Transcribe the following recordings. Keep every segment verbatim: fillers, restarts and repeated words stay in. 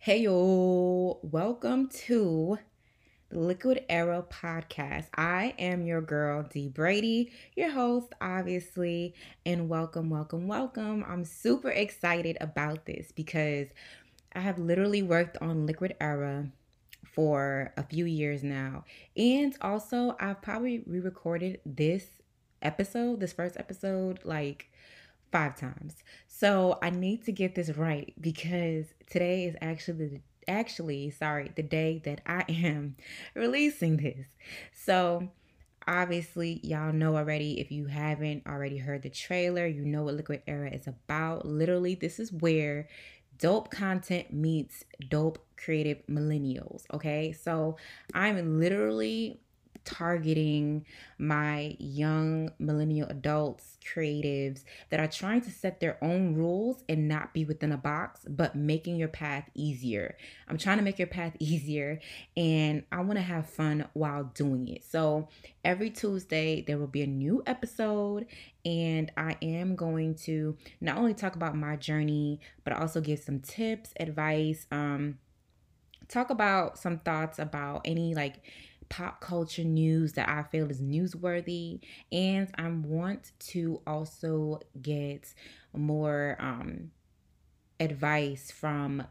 Hey yo, welcome to the Liquid Era podcast. I am your girl D Brady, your host obviously, and welcome, welcome, welcome. I'm super excited about this because I have literally worked on Liquid Era for a few years now. And also I've probably re-recorded this episode, this first episode, like five times. So I need to get this right because today is actually the actually, sorry, the day that I am releasing this. So obviously y'all know already, if you haven't already heard the trailer, you know what Liquid Era is about. Literally, this is where dope content meets dope creative millennials, okay? So I'm literally targeting my young millennial adults, creatives that are trying to set their own rules and not be within a box, but making your path easier. I'm trying to make your path easier, and I want to have fun while doing it. So every Tuesday, there will be a new episode, and I am going to not only talk about my journey, but also give some tips, advice, um, talk about some thoughts about any like pop culture news that I feel is newsworthy, and I want to also get more um, advice from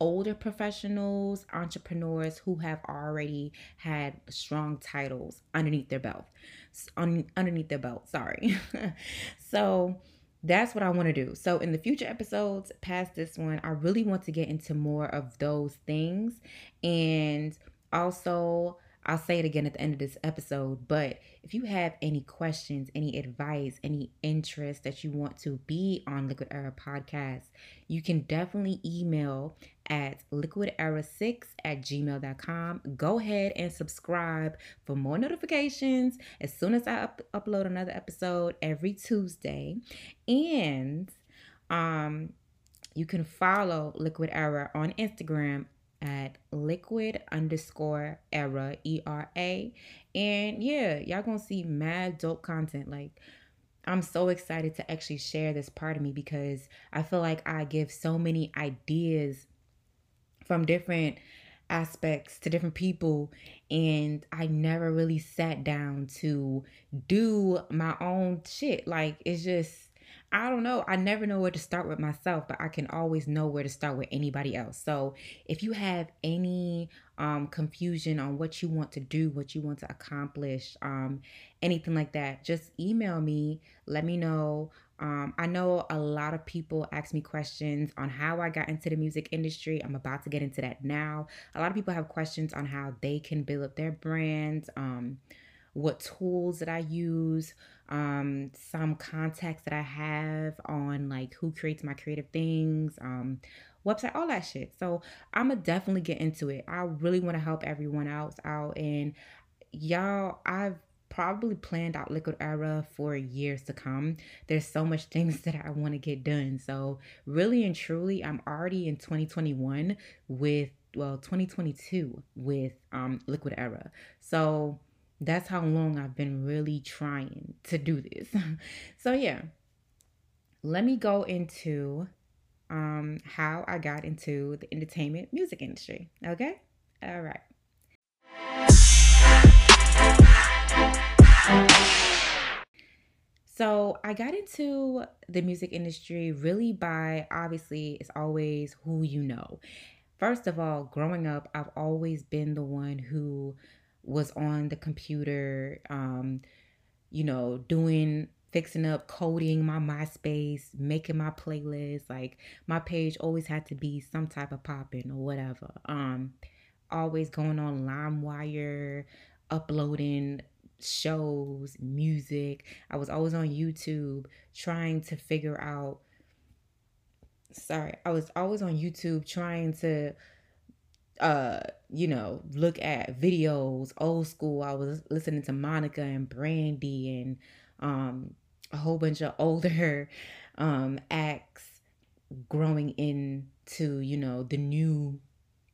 older professionals, entrepreneurs who have already had strong titles underneath their belt, Un- underneath their belt, sorry. So that's what I want to do. So in the future episodes past this one, I really want to get into more of those things, and also I'll say it again at the end of this episode, but if you have any questions, any advice, any interest that you want to be on Liquid Era Podcast, you can definitely email at liquid era six at gmail dot com. Go ahead and subscribe for more notifications as soon as I up- upload another episode every Tuesday. And um, you can follow Liquid Era on Instagram at liquid underscore era E R A. And yeah, y'all gonna see mad dope content. Like, I'm so excited to actually share this part of me because I feel like I give so many ideas from different aspects to different people, and I never really sat down to do my own shit. Like, it's just, I don't know. I never know where to start with myself, but I can always know where to start with anybody else. So if you have any um, confusion on what you want to do, what you want to accomplish, um, anything like that, just email me. Let me know. Um, I know a lot of people ask me questions on how I got into the music industry. I'm about to get into that now. A lot of people have questions on how they can build up their brands, um, what tools that I use, um, some contacts that I have on like who creates my creative things, um, website, all that shit. So I'm gonna definitely get into it. I really want to help everyone else out. And y'all, I've probably planned out Liquid Era for years to come. There's so much things that I want to get done. So really and truly, I'm already in twenty twenty-one with, well, twenty twenty-two with um, Liquid Era. So that's how long I've been really trying to do this. So yeah, let me go into um, how I got into the entertainment music industry. Okay? All right. So I got into the music industry really by, obviously, it's always who you know. First of all, growing up, I've always been the one who was on the computer, um, you know, doing, fixing up, coding my MySpace, making my playlist. Like, my page always had to be some type of popping or whatever. Um, always going on LimeWire, uploading shows, music. I was always on YouTube trying to figure out, sorry, I was always on YouTube trying to uh you know look at videos old school. I was listening to Monica and Brandy and um a whole bunch of older um acts growing into, you know, the new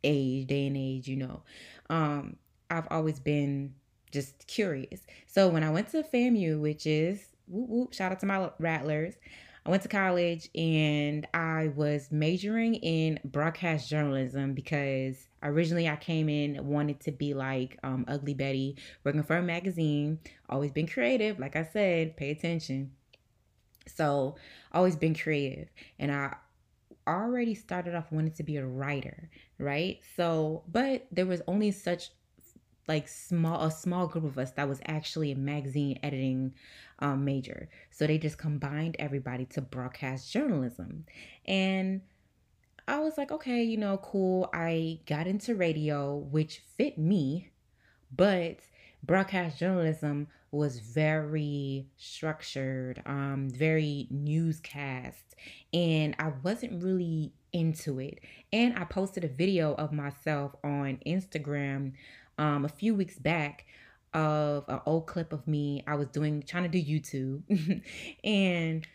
age, day and age, you know. um I've always been just curious. So when I went to FAMU, which is, whoop, whoop, shout out to my Rattlers, I went to college and I was majoring in broadcast journalism because originally I came in wanted to be like um, Ugly Betty, working for a magazine, always been creative. Like I said, pay attention. So always been creative. And I already started off wanting to be a writer, right? So, but there was only such like small, a small group of us that was actually a magazine editing um, major. So they just combined everybody to broadcast journalism. And I was like, okay, you know, cool. I got into radio, which fit me, but broadcast journalism was very structured, um, very newscast, and I wasn't really into it. And I posted a video of myself on Instagram Um, a few weeks back of an old clip of me. I was doing, trying to do YouTube and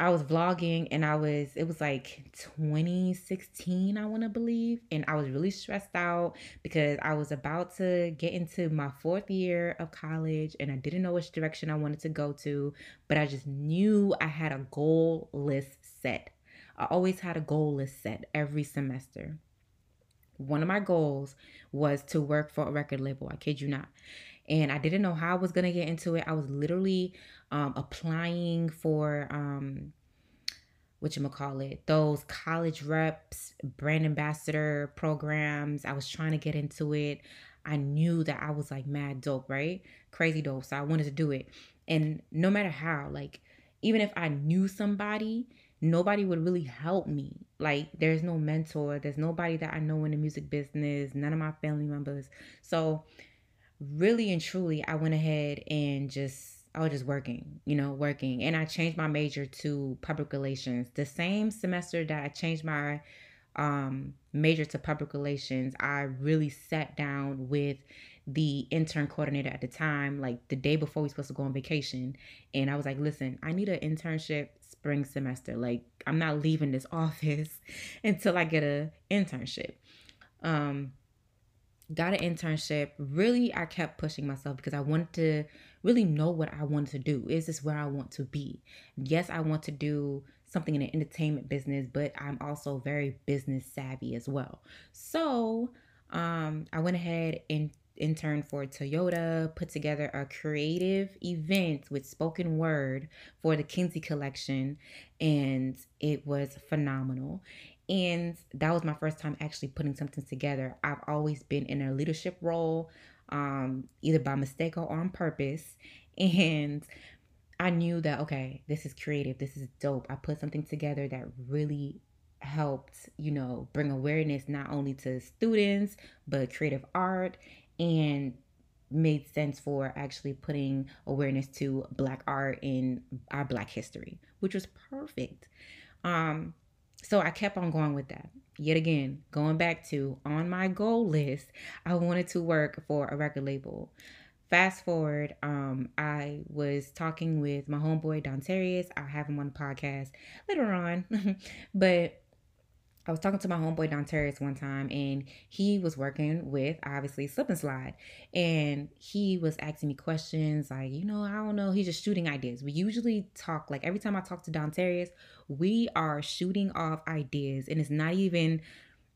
I was vlogging, and I was, it was like twenty sixteen, I want to believe. And I was really stressed out because I was about to get into my fourth year of college and I didn't know which direction I wanted to go to, but I just knew I had a goal list set. I always had a goal list set every semester. One of my goals was to work for a record label. I kid you not. And I didn't know how I was going to get into it. I was literally um, applying for, um, whatchamacallit, those college reps, brand ambassador programs. I was trying to get into it. I knew that I was like mad dope, right? Crazy dope. So I wanted to do it. And no matter how, like, even if I knew somebody, nobody would really help me. Like, there's no mentor. There's nobody that I know in the music business, none of my family members. So really and truly, I went ahead and just, I was just working, you know, working. And I changed my major to public relations. The same semester that I changed my um, major to public relations, I really sat down with the intern coordinator at the time, like the day before we were supposed to go on vacation. And I was like, listen, I need an internship spring semester. Like, I'm not leaving this office until I get an internship. Um, got an internship. Really, I kept pushing myself because I wanted to really know what I wanted to do. Is this where I want to be? Yes, I want to do something in the entertainment business, but I'm also very business savvy as well. So um, I went ahead and intern for Toyota, put together a creative event with spoken word for the Kinsey collection, and it was phenomenal. And that was my first time actually putting something together. I've always been in a leadership role, um, either by mistake or on purpose. And I knew that, okay, this is creative. This is dope. I put something together that really helped, you know, bring awareness not only to students, but creative art, and made sense for actually putting awareness to Black art in our Black history, which was perfect. Um, so I kept on going with that. Yet again, going back to on my goal list, I wanted to work for a record label. Fast forward, um, I was talking with my homeboy, Don Terrius. I'll have him on the podcast later on, but I was talking to my homeboy Don Terrius one time, and he was working with, obviously, Slip and Slide. And he was asking me questions like, you know, I don't know. He's just shooting ideas. We usually talk, like every time I talk to Don Terrius, we are shooting off ideas, and it's not even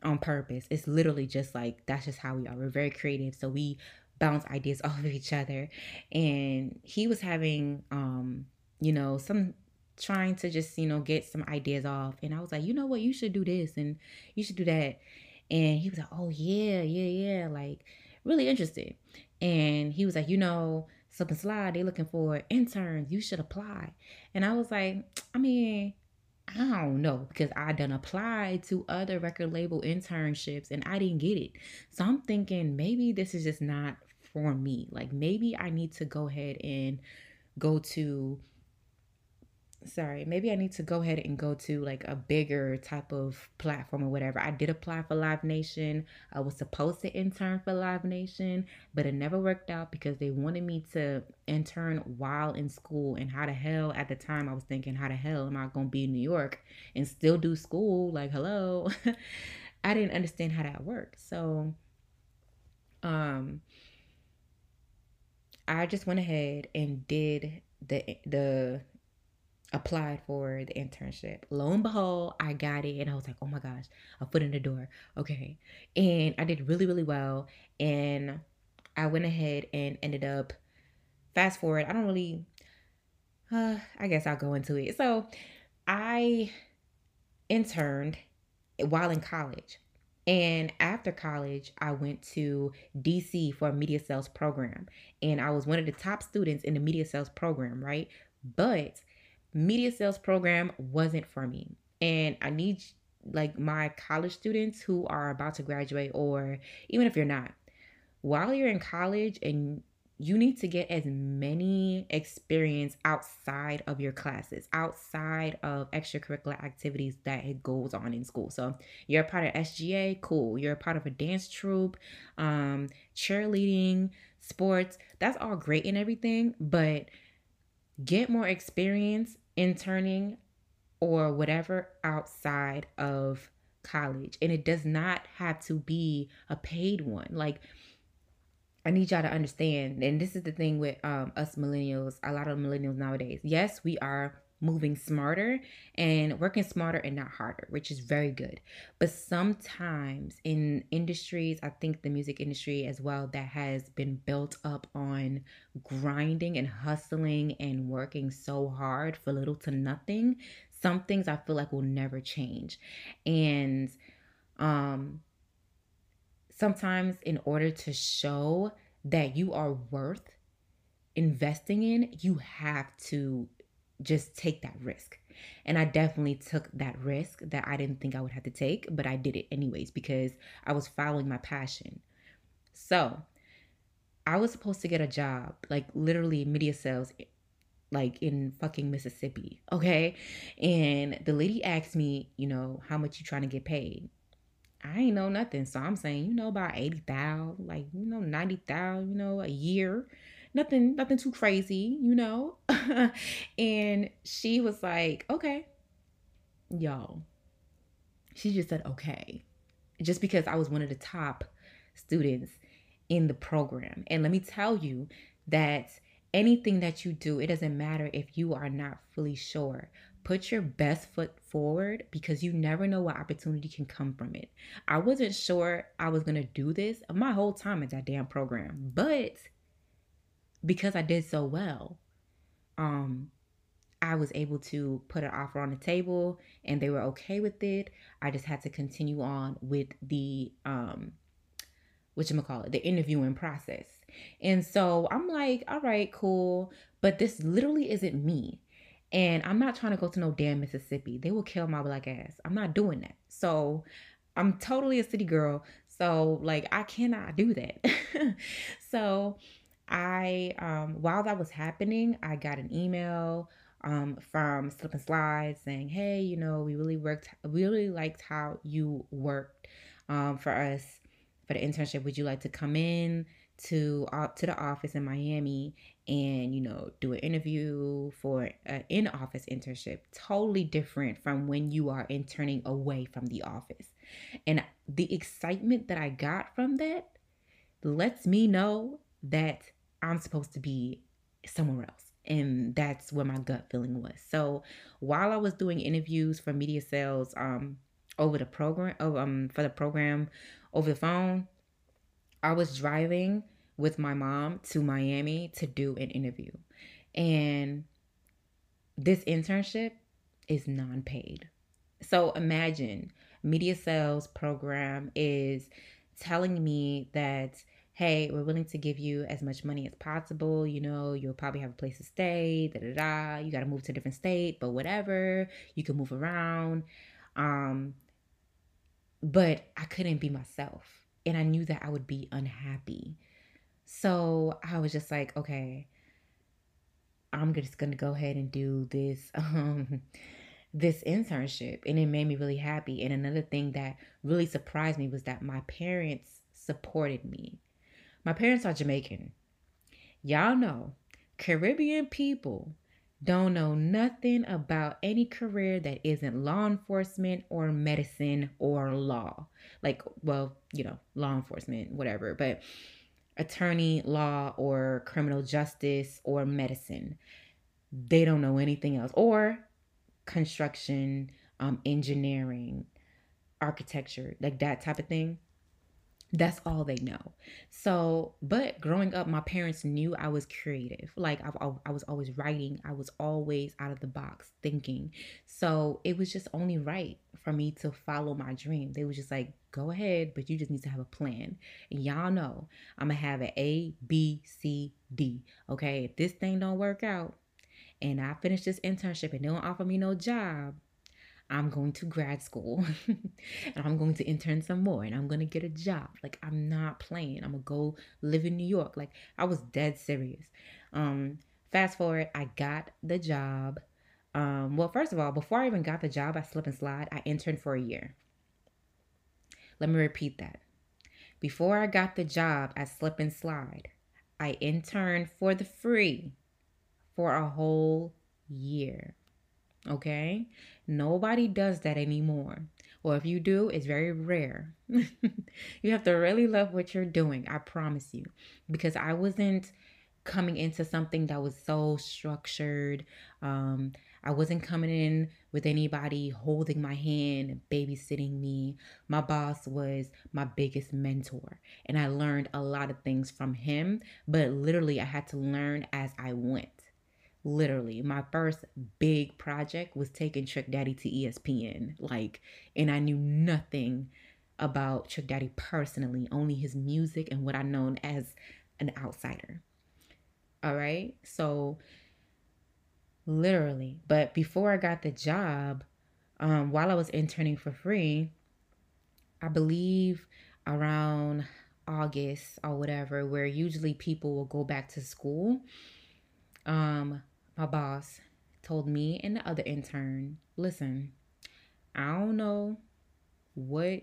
on purpose. It's literally just like, that's just how we are. We're very creative. So we bounce ideas off of each other. And he was having, um, you know, some trying to just, you know, get some ideas off. And I was like, you know what, you should do this and you should do that. And he was like, oh yeah, yeah, yeah. Like, really interested. And he was like, you know, Slip and Slide, they're looking for interns. You should apply. And I was like, I mean, I don't know, because I done applied to other record label internships and I didn't get it. So I'm thinking maybe this is just not for me. Like, maybe I need to go ahead and go to Sorry, maybe I need to go ahead and go to like a bigger type of platform or whatever. I did apply for Live Nation. I was supposed to intern for Live Nation, but it never worked out because they wanted me to intern while in school. And how the hell, at the time, I was thinking, how the hell am I going to be in New York and still do school? Like, hello. I didn't understand how that worked. So, um, I just went ahead and did the the applied for the internship. Lo and behold, I got it, and I was like, oh my gosh, a foot in the door. Okay. And I did really, really well. And I went ahead and ended up, fast forward, I don't really, uh, I guess I'll go into it. So I interned while in college. And after college, I went to D C for a media sales program. And I was one of the top students in the media sales program, right? But media sales program wasn't for me. And I need, like, my college students who are about to graduate, or even if you're not, while you're in college, and you need to get as many experience outside of your classes, outside of extracurricular activities that it goes on in school. So you're a part of S G A, cool. You're a part of a dance troupe, um, cheerleading, sports. That's all great and everything, but get more experience interning or whatever outside of college. And it does not have to be a paid one. Like, I need y'all to understand, and this is the thing with um, us millennials, a lot of millennials nowadays. Yes, we are moving smarter and working smarter and not harder, which is very good. But sometimes in industries, I think the music industry as well, that has been built up on grinding and hustling and working so hard for little to nothing, some things I feel like will never change. And um. sometimes in order to show that you are worth investing in, you have to just take that risk. And I definitely took that risk that I didn't think I would have to take, but I did it anyways because I was following my passion. So I was supposed to get a job, like literally media sales, like in fucking Mississippi, okay? And the lady asked me, you know, how much you trying to get paid? I ain't know nothing. So I'm saying, you know, about eighty thousand, like, you know, ninety thousand, you know, a year, nothing, nothing too crazy, you know? And she was like, okay, yo, she just said, okay, just because I was one of the top students in the program. And let me tell you that anything that you do, it doesn't matter if you are not fully sure. Put your best foot forward because you never know what opportunity can come from it. I wasn't sure I was going to do this my whole time at that damn program, but because I did so well, um, I was able to put an offer on the table and they were okay with it. I just had to continue on with the, um, whatchamacallit, the interviewing process. And so I'm like, all right, cool. But this literally isn't me. And I'm not trying to go to no damn Mississippi. They will kill my black ass. I'm not doing that. So I'm totally a city girl. So like, I cannot do that. So I, um, while that was happening, I got an email um, from Slip and Slide saying, hey, you know, we really worked, we really liked how you worked um, for us for the internship. Would you like to come in to uh, to the office in Miami and, you know, do an interview for an in-office internship? Totally different from when you are interning away from the office. And the excitement that I got from that lets me know that I'm supposed to be somewhere else. And that's where my gut feeling was. So while I was doing interviews for media sales um over the program, um for the program over the phone, I was driving with my mom to Miami to do an interview. And this internship is non-paid. So imagine media sales program is telling me that, hey, we're willing to give you as much money as possible. You know, you'll probably have a place to stay, da da da. You got to move to a different state, but whatever. You can move around. Um, but I couldn't be myself. And I knew that I would be unhappy. So I was just like, okay, I'm just going to go ahead and do this, um, this internship. And it made me really happy. And another thing that really surprised me was that my parents supported me. My parents are Jamaican. Y'all know Caribbean people don't know nothing about any career that isn't law enforcement or medicine or law. Like, well, you know, law enforcement, whatever. But attorney, law, or criminal justice, or medicine. They don't know anything else. Or construction, um, engineering, architecture, like that type of thing. That's all they know. So, but growing up, my parents knew I was creative. Like I, I was always writing. I was always out of the box thinking. So it was just only right for me to follow my dream. They was just like, go ahead, but you just need to have a plan. And y'all know I'm going to have an A, B, C, D. Okay. If this thing don't work out and I finish this internship and they don't offer me no job, I'm going to grad school and I'm going to intern some more and I'm going to get a job. Like, I'm not playing. I'm going to go live in New York. Like, I was dead serious. Um, fast forward, I got the job. Um, well, first of all, before I even got the job at Slip and Slide, I interned for a year. Let me repeat that. Before I got the job at Slip and Slide, I interned for the free for a whole year. Okay? Nobody does that anymore. Or if you do, it's very rare. You have to really love what you're doing, I promise you. Because I wasn't coming into something that was so structured. Um, I wasn't coming in with anybody holding my hand and babysitting me. My boss was my biggest mentor. And I learned a lot of things from him. But literally, I had to learn as I went. Literally, my first big project was taking Trick Daddy to E S P N. Like, and I knew nothing about Trick Daddy personally, only his music and what I known as an outsider. All right. So literally, but before I got the job, um, while I was interning for free, I believe around August or whatever, where usually people will go back to school, um, my boss told me and the other intern, listen, I don't know what,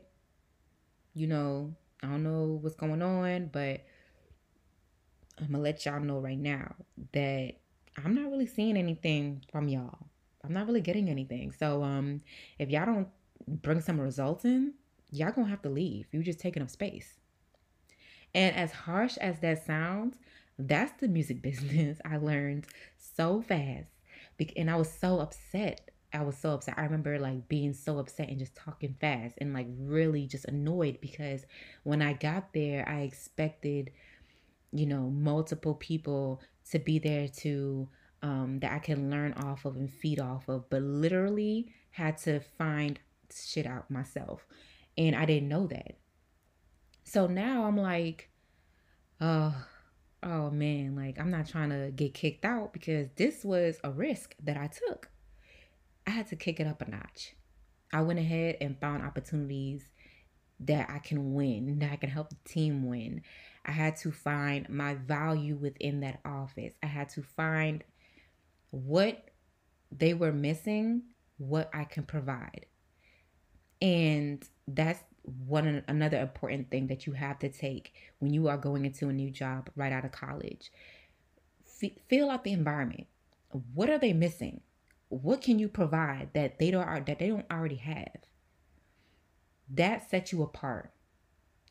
you know, I don't know what's going on, but I'm gonna let y'all know right now that I'm not really seeing anything from y'all. I'm not really getting anything. So, um, if y'all don't bring some results in, y'all gonna have to leave. You're just taking up space. And as harsh as that sounds, that's the music business. I learned so fast. And I was so upset. I was so upset. I remember like being so upset and just talking fast and like really just annoyed because when I got there, I expected, you know, multiple people to be there to, um, that I can learn off of and feed off of, but literally had to find shit out myself. And I didn't know that. So now I'm like, oh, oh man, like I'm not trying to get kicked out because this was a risk that I took. I had to kick it up a notch. I went ahead and found opportunities that I can win, that I can help the team win. I had to find my value within that office. I had to find what they were missing, what I can provide. And that's one another important thing that you have to take when you are going into a new job right out of college. F- feel out the environment. What are they missing? What can you provide that they don't that they don't already have? That sets you apart.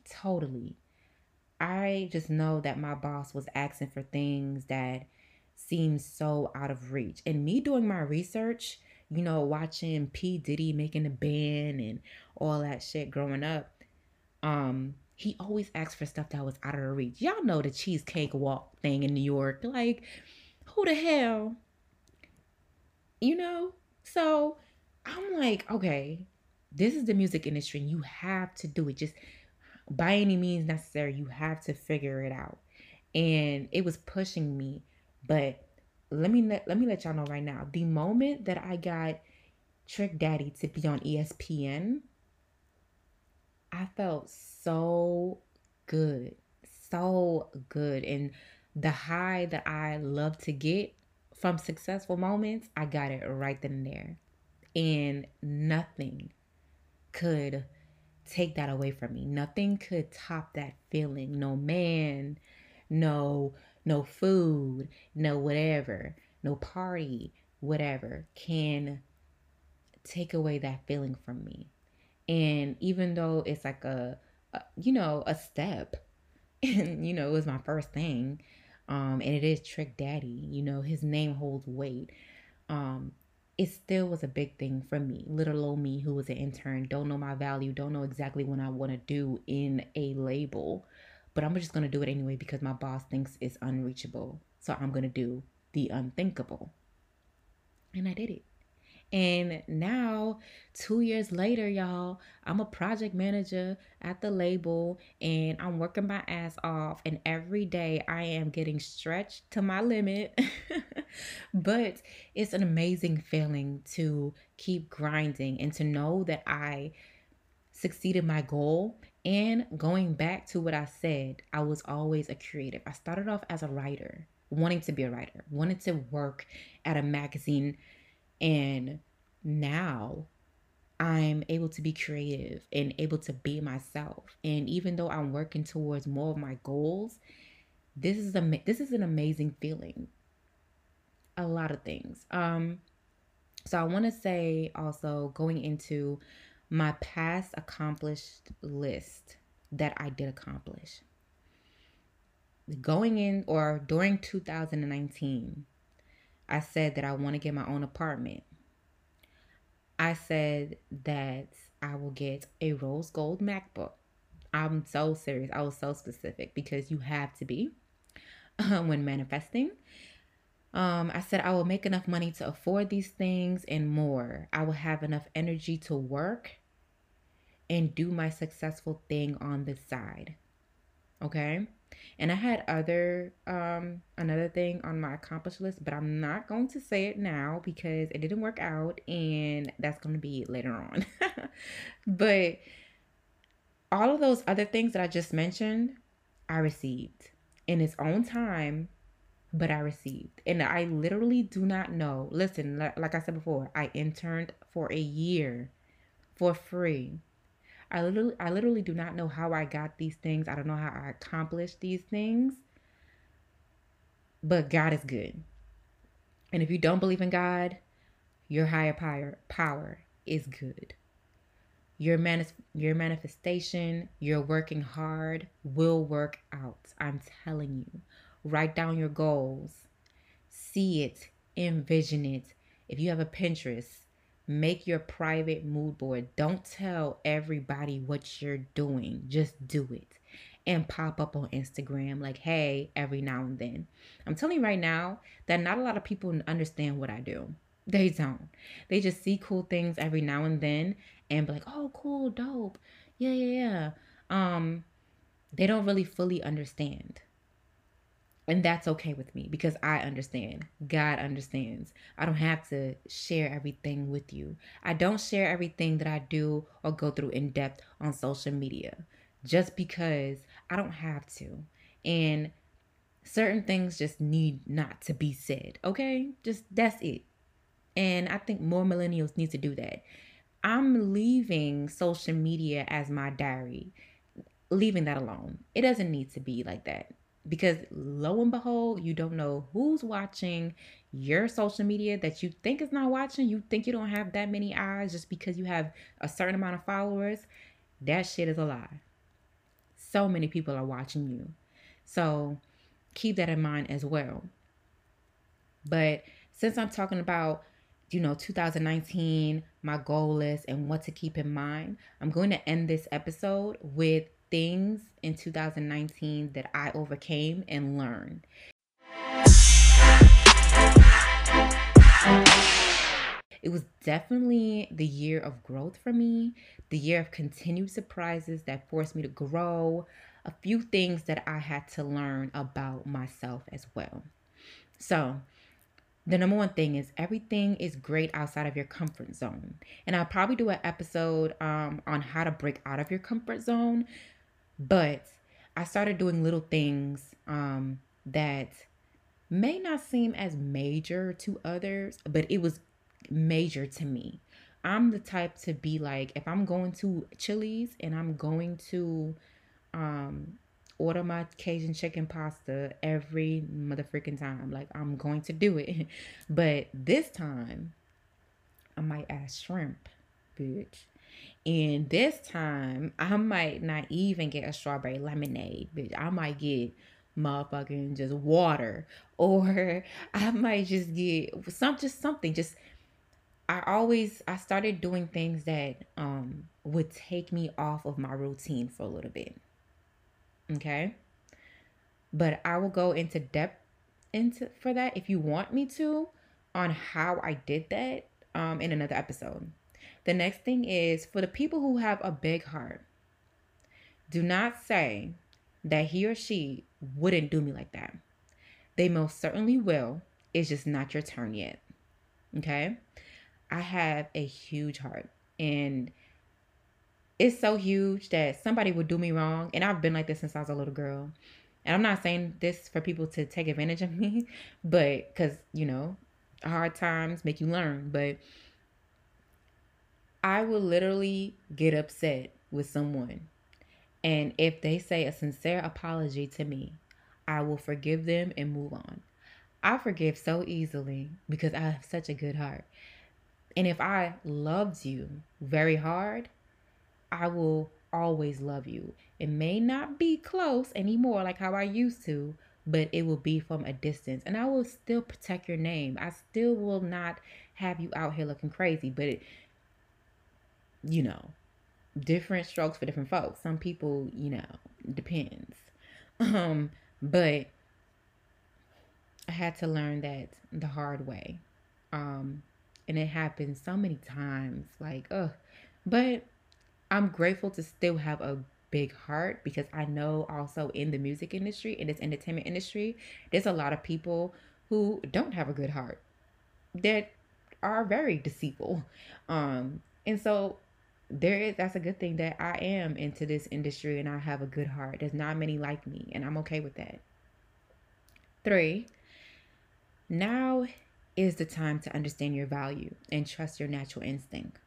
Totally. I just know that my boss was asking for things that seemed so out of reach. And me doing my research, you know, watching P. Diddy making the band and all that shit growing up, um, he always asked for stuff that was out of reach. Y'all know the Cheesecake Walk thing in New York. Like, who the hell? You know? So I'm like, okay, this is the music industry. You have to do it. Just by any means necessary, you have to figure it out. And it was pushing me. But let me let, let me let y'all know right now, the moment that I got Trick Daddy to be on E S P N, I felt so good, so good. And the high that I love to get from successful moments, I got it right then and there. And nothing could take that away from me. Nothing could top that feeling. No man, no, no food, no whatever, no party, whatever can take away that feeling from me. And even though it's like a, a you know, a step, and you know, it was my first thing. Um, and it is Trick Daddy. You know, his name holds weight. Um, it still was a big thing for me. Little old me, who was an intern, don't know my value, don't know exactly what I want to do in a label, but I'm just going to do it anyway because my boss thinks it's unreachable. So I'm going to do the unthinkable. And I did it. And now, two years later, y'all, I'm a project manager at the label, and I'm working my ass off. And every day I am getting stretched to my limit. But it's an amazing feeling to keep grinding and to know that I succeeded my goal. And going back to what I said, I was always a creative. I started off as a writer, wanting to be a writer, wanted to work at a magazine. And now I'm able to be creative and able to be myself. And even though I'm working towards more of my goals, this is a, this is an amazing feeling. A lot of things. Um, so I want to say also, going into my past accomplished list that I did accomplish. Going in or during two thousand nineteen, I said that I want to get my own apartment. I said that I will get a rose gold MacBook. I'm so serious. I was so specific because you have to be um, when manifesting. Um, I said I will make enough money to afford these things and more. I will have enough energy to work and do my successful thing on the side. Okay? And I had other, um, another thing on my accomplished list, but I'm not going to say it now because it didn't work out, and that's going to be later on. But all of those other things that I just mentioned, I received in its own time, but I received. And I literally do not know. Listen, like I said before, I interned for a year for free. I literally, I literally do not know how I got these things. I don't know how I accomplished these things. But God is good. And if you don't believe in God, your higher power, power is good. Your manis- your manifestation, your working hard will work out. I'm telling you. Write down your goals. See it. Envision it. If you have a Pinterest, make your private mood board. Don't tell everybody what you're doing. Just do it. And pop up on Instagram like, hey, every now and then. I'm telling you right now that not a lot of people understand what I do. They don't. They just see cool things every now and then and be like, oh, cool, dope. Yeah, yeah, yeah. Um, they don't really fully understand. And that's okay with me because I understand. God understands. I don't have to share everything with you. I don't share everything that I do or go through in depth on social media just because I don't have to. And certain things just need not to be said, okay? Just that's it. And I think more millennials need to do that. I'm leaving social media as my diary, leaving that alone. It doesn't need to be like that. Because lo and behold, you don't know who's watching your social media that you think is not watching. You think you don't have that many eyes just because you have a certain amount of followers. That shit is a lie. So many people are watching you. So keep that in mind as well. But since I'm talking about, you know, two thousand nineteen, my goal list and what to keep in mind, I'm going to end this episode with things in two thousand nineteen that I overcame and learned. It was definitely the year of growth for me, the year of continued surprises that forced me to grow, a few things that I had to learn about myself as well. So the number one thing is everything is great outside of your comfort zone. And I'll probably do an episode um, on how to break out of your comfort zone. But I started doing little things um, that may not seem as major to others, but it was major to me. I'm the type to be like, if I'm going to Chili's and I'm going to um, order my Cajun chicken pasta every motherfucking time, like I'm going to do it. But this time, I might add shrimp, bitch. And this time, I might not even get a strawberry lemonade, bitch. I might get motherfucking just water, or I might just get some, just something. Just I always I started doing things that um would take me off of my routine for a little bit. Okay, but I will go into depth into for that if you want me to on how I did that um in another episode. The next thing is for the people who have a big heart. Do not say that he or she wouldn't do me like that. They most certainly will. It's just not your turn yet. Okay? I have a huge heart, and it's so huge that somebody would do me wrong. And I've been like this since I was a little girl. And I'm not saying this for people to take advantage of me, but because, you know, hard times make you learn. But I will literally get upset with someone. And if they say a sincere apology to me, I will forgive them and move on. I forgive so easily because I have such a good heart. And if I loved you very hard, I will always love you. It may not be close anymore like how I used to, but it will be from a distance. And I will still protect your name. I still will not have you out here looking crazy, but it, you know, different strokes for different folks. Some people, you know, depends. Um, but I had to learn that the hard way. Um, and it happened so many times, like, ugh, but I'm grateful to still have a big heart, because I know also in the music industry, in this entertainment industry, there's a lot of people who don't have a good heart that are very deceitful. Um, and so there is, that's a good thing that I am into this industry and I have a good heart. There's not many like me, and I'm okay with that. Three, now is the time to understand your value and trust your natural instinct.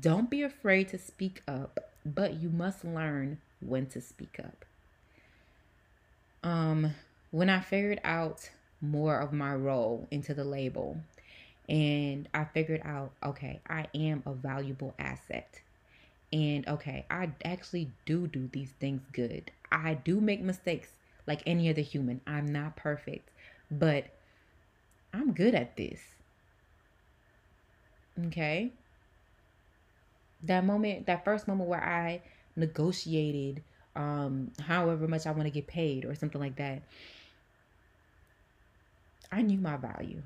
Don't be afraid to speak up, but you must learn when to speak up. Um, when I figured out more of my role into the label, and I figured out, okay, I am a valuable asset. And okay, I actually do do these things good. I do make mistakes like any other human. I'm not perfect, but I'm good at this. Okay? That moment, that first moment where I negotiated um, however much I want to get paid or something like that, I knew my value.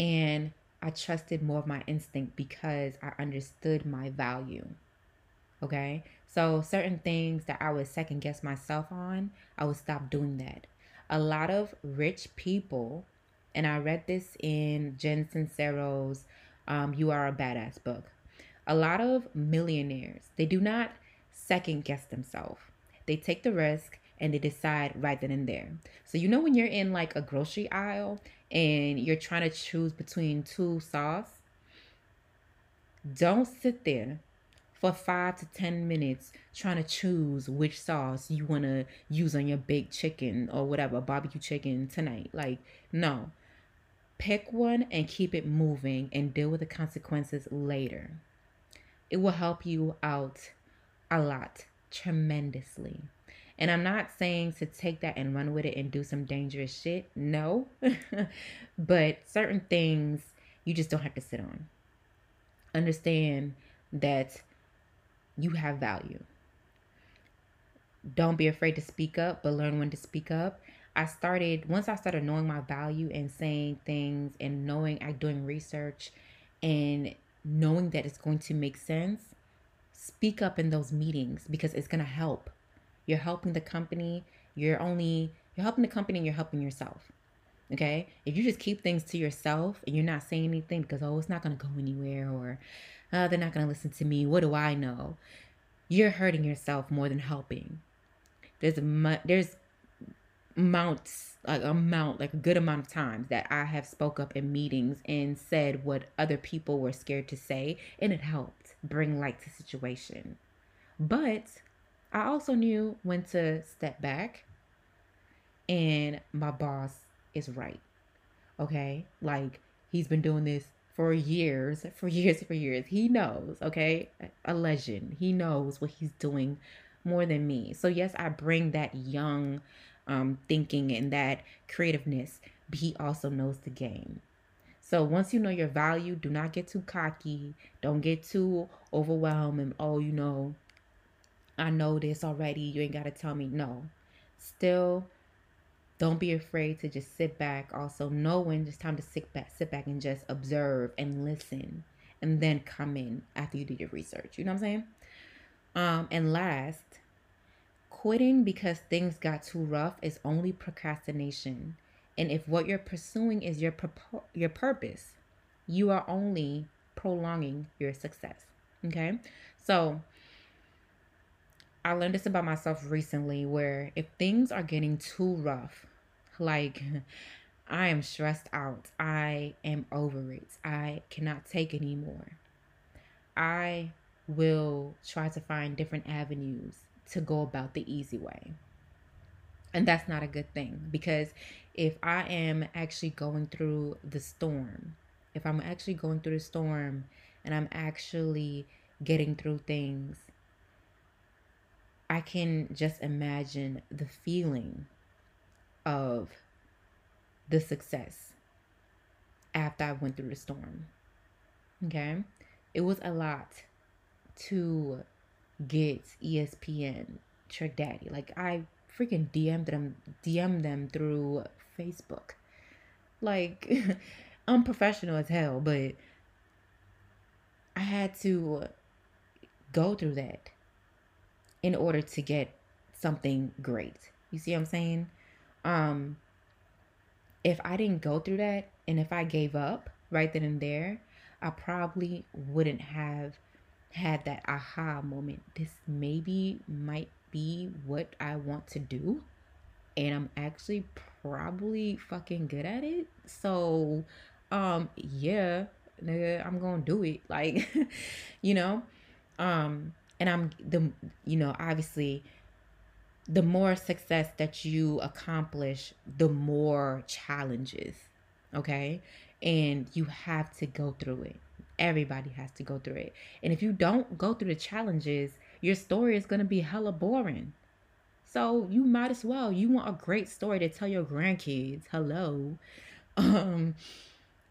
And I trusted more of my instinct because I understood my value, okay? So certain things that I would second guess myself on, I would stop doing that. A lot of rich people, and I read this in Jen Sincero's um, You Are a Badass book. A lot of millionaires, they do not second guess themselves. They take the risk and they decide right then and there. So you know when you're in like a grocery aisle and you're trying to choose between two sauces, don't sit there for five to ten minutes trying to choose which sauce you want to use on your baked chicken or whatever, barbecue chicken tonight. Like, no. Pick one and keep it moving and deal with the consequences later. It will help you out a lot, tremendously. And I'm not saying to take that and run with it and do some dangerous shit. No. But certain things you just don't have to sit on. Understand that you have value. Don't be afraid to speak up, but learn when to speak up. I started, once I started knowing my value and saying things and knowing, I doing research and knowing that it's going to make sense, speak up in those meetings because it's going to help. You're helping the company. You're only, you're helping the company and you're helping yourself. Okay. If you just keep things to yourself and you're not saying anything because, oh, it's not going to go anywhere, or oh, they're not going to listen to me, what do I know? You're hurting yourself more than helping. There's a mu- there's amounts, like amount, like a good amount of times that I have spoke up in meetings and said what other people were scared to say. And it helped bring light to situation. But I also knew when to step back, and my boss is right, okay? Like, he's been doing this for years, for years, for years. He knows, okay? A legend. He knows what he's doing more than me. So yes, I bring that young um, thinking and that creativeness, but he also knows the game. So once you know your value, do not get too cocky. Don't get too overwhelmed and, oh, you know, I know this already. You ain't got to tell me. No. Still, don't be afraid to just sit back. Also, know when it's time to sit back, sit back and just observe and listen, and then come in after you do your research. You know what I'm saying? Um, and last, quitting because things got too rough is only procrastination. And if what you're pursuing is your pur- your purpose, you are only prolonging your success. Okay? So I learned this about myself recently, where if things are getting too rough, like I am stressed out, I am over it, I cannot take anymore, I will try to find different avenues to go about the easy way. And that's not a good thing, because if I am actually going through the storm, if I'm actually going through the storm and I'm actually getting through things, I can just imagine the feeling of the success after I went through the storm. Okay? It was a lot to get E S P N, Trick Daddy. Like, I freaking D M'd them, D M'd them through Facebook. Like, I'm professional as hell, but I had to go through that in order to get something great. You see what I'm saying? Um, if I didn't go through that, and if I gave up right then and there, I probably wouldn't have had that aha moment. This maybe might be what I want to do, and I'm actually probably fucking good at it. So, um, yeah, nigga, I'm gonna do it. Like, you know, um, and I'm the, you know, obviously the more success that you accomplish, the more challenges. Okay. And you have to go through it. Everybody has to go through it. And if you don't go through the challenges, your story is going to be hella boring. So you might as well, you want a great story to tell your grandkids. Hello. Um,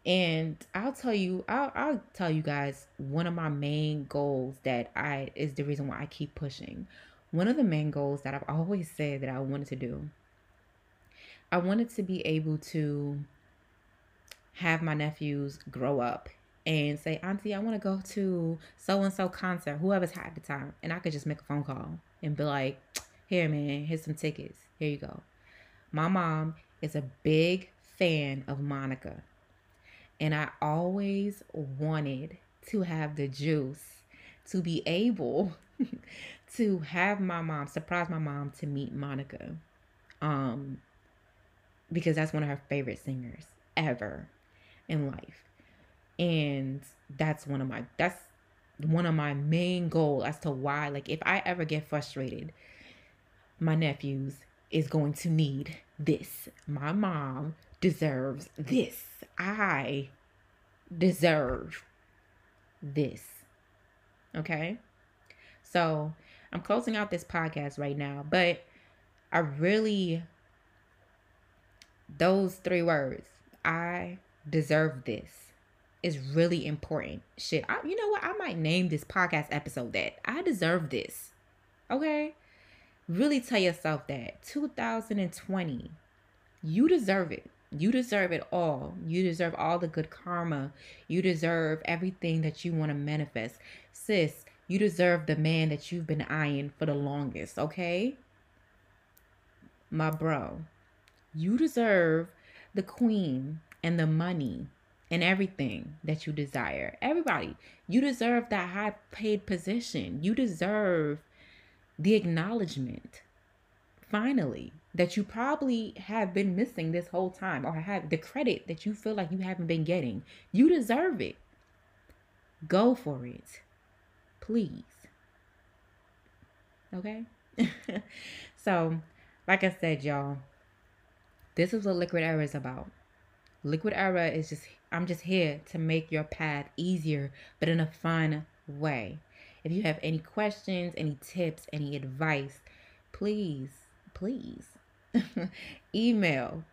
And I'll tell you, I'll, I'll tell you guys, one of my main goals that I, is the reason why I keep pushing. One of the main goals that I've always said that I wanted to do, I wanted to be able to have my nephews grow up and say, Auntie, I want to go to so-and-so concert, whoever's hot at the time. And I could just make a phone call and be like, here, man, here's some tickets. Here you go. My mom is a big fan of Monica. And I always wanted to have the juice to be able to have my mom, surprise my mom to meet Monica. Um, because that's one of her favorite singers ever in life. And that's one of my, that's one of my main goals as to why, like, if I ever get frustrated, my nephews is going to need this. My mom deserves this. I deserve this. Okay? So I'm closing out this podcast right now, but I really, those three words, I deserve this, is really important shit. I, you know what? I might name this podcast episode that. I deserve this. Okay? Really tell yourself that. two thousand twenty, you deserve it. You deserve it all. You deserve all the good karma. You deserve everything that you want to manifest. Sis, you deserve the man that you've been eyeing for the longest, okay? My bro, you deserve the queen and the money and everything that you desire. Everybody, you deserve that high-paid position. You deserve the acknowledgement, finally, that you probably have been missing this whole time, or have the credit that you feel like you haven't been getting. You deserve it. Go for it. Please. Okay? So, like I said, y'all, this is what Liquid Era is about. Liquid Era is just, I'm just here to make your path easier, but in a fun way. If you have any questions, any tips, any advice, please, please email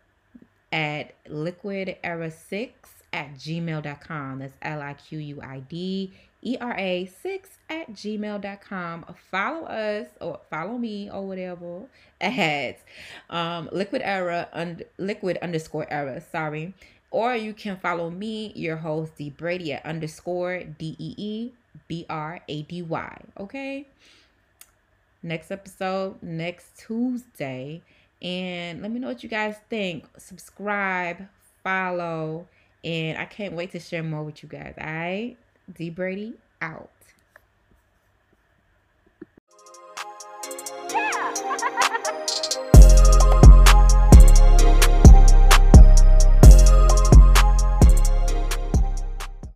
at liquid era six at gmail dot com. That's L I Q U I D E R A six at gmail dot com. Follow us or follow me or whatever at um, liquid era, un- liquid underscore era, sorry. Or you can follow me, your host, D Brady at underscore D E E B R A D Y. Okay? Next episode, next Tuesday. And let me know what you guys think. Subscribe, follow, and I can't wait to share more with you guys. All right? D Brady out. Yeah.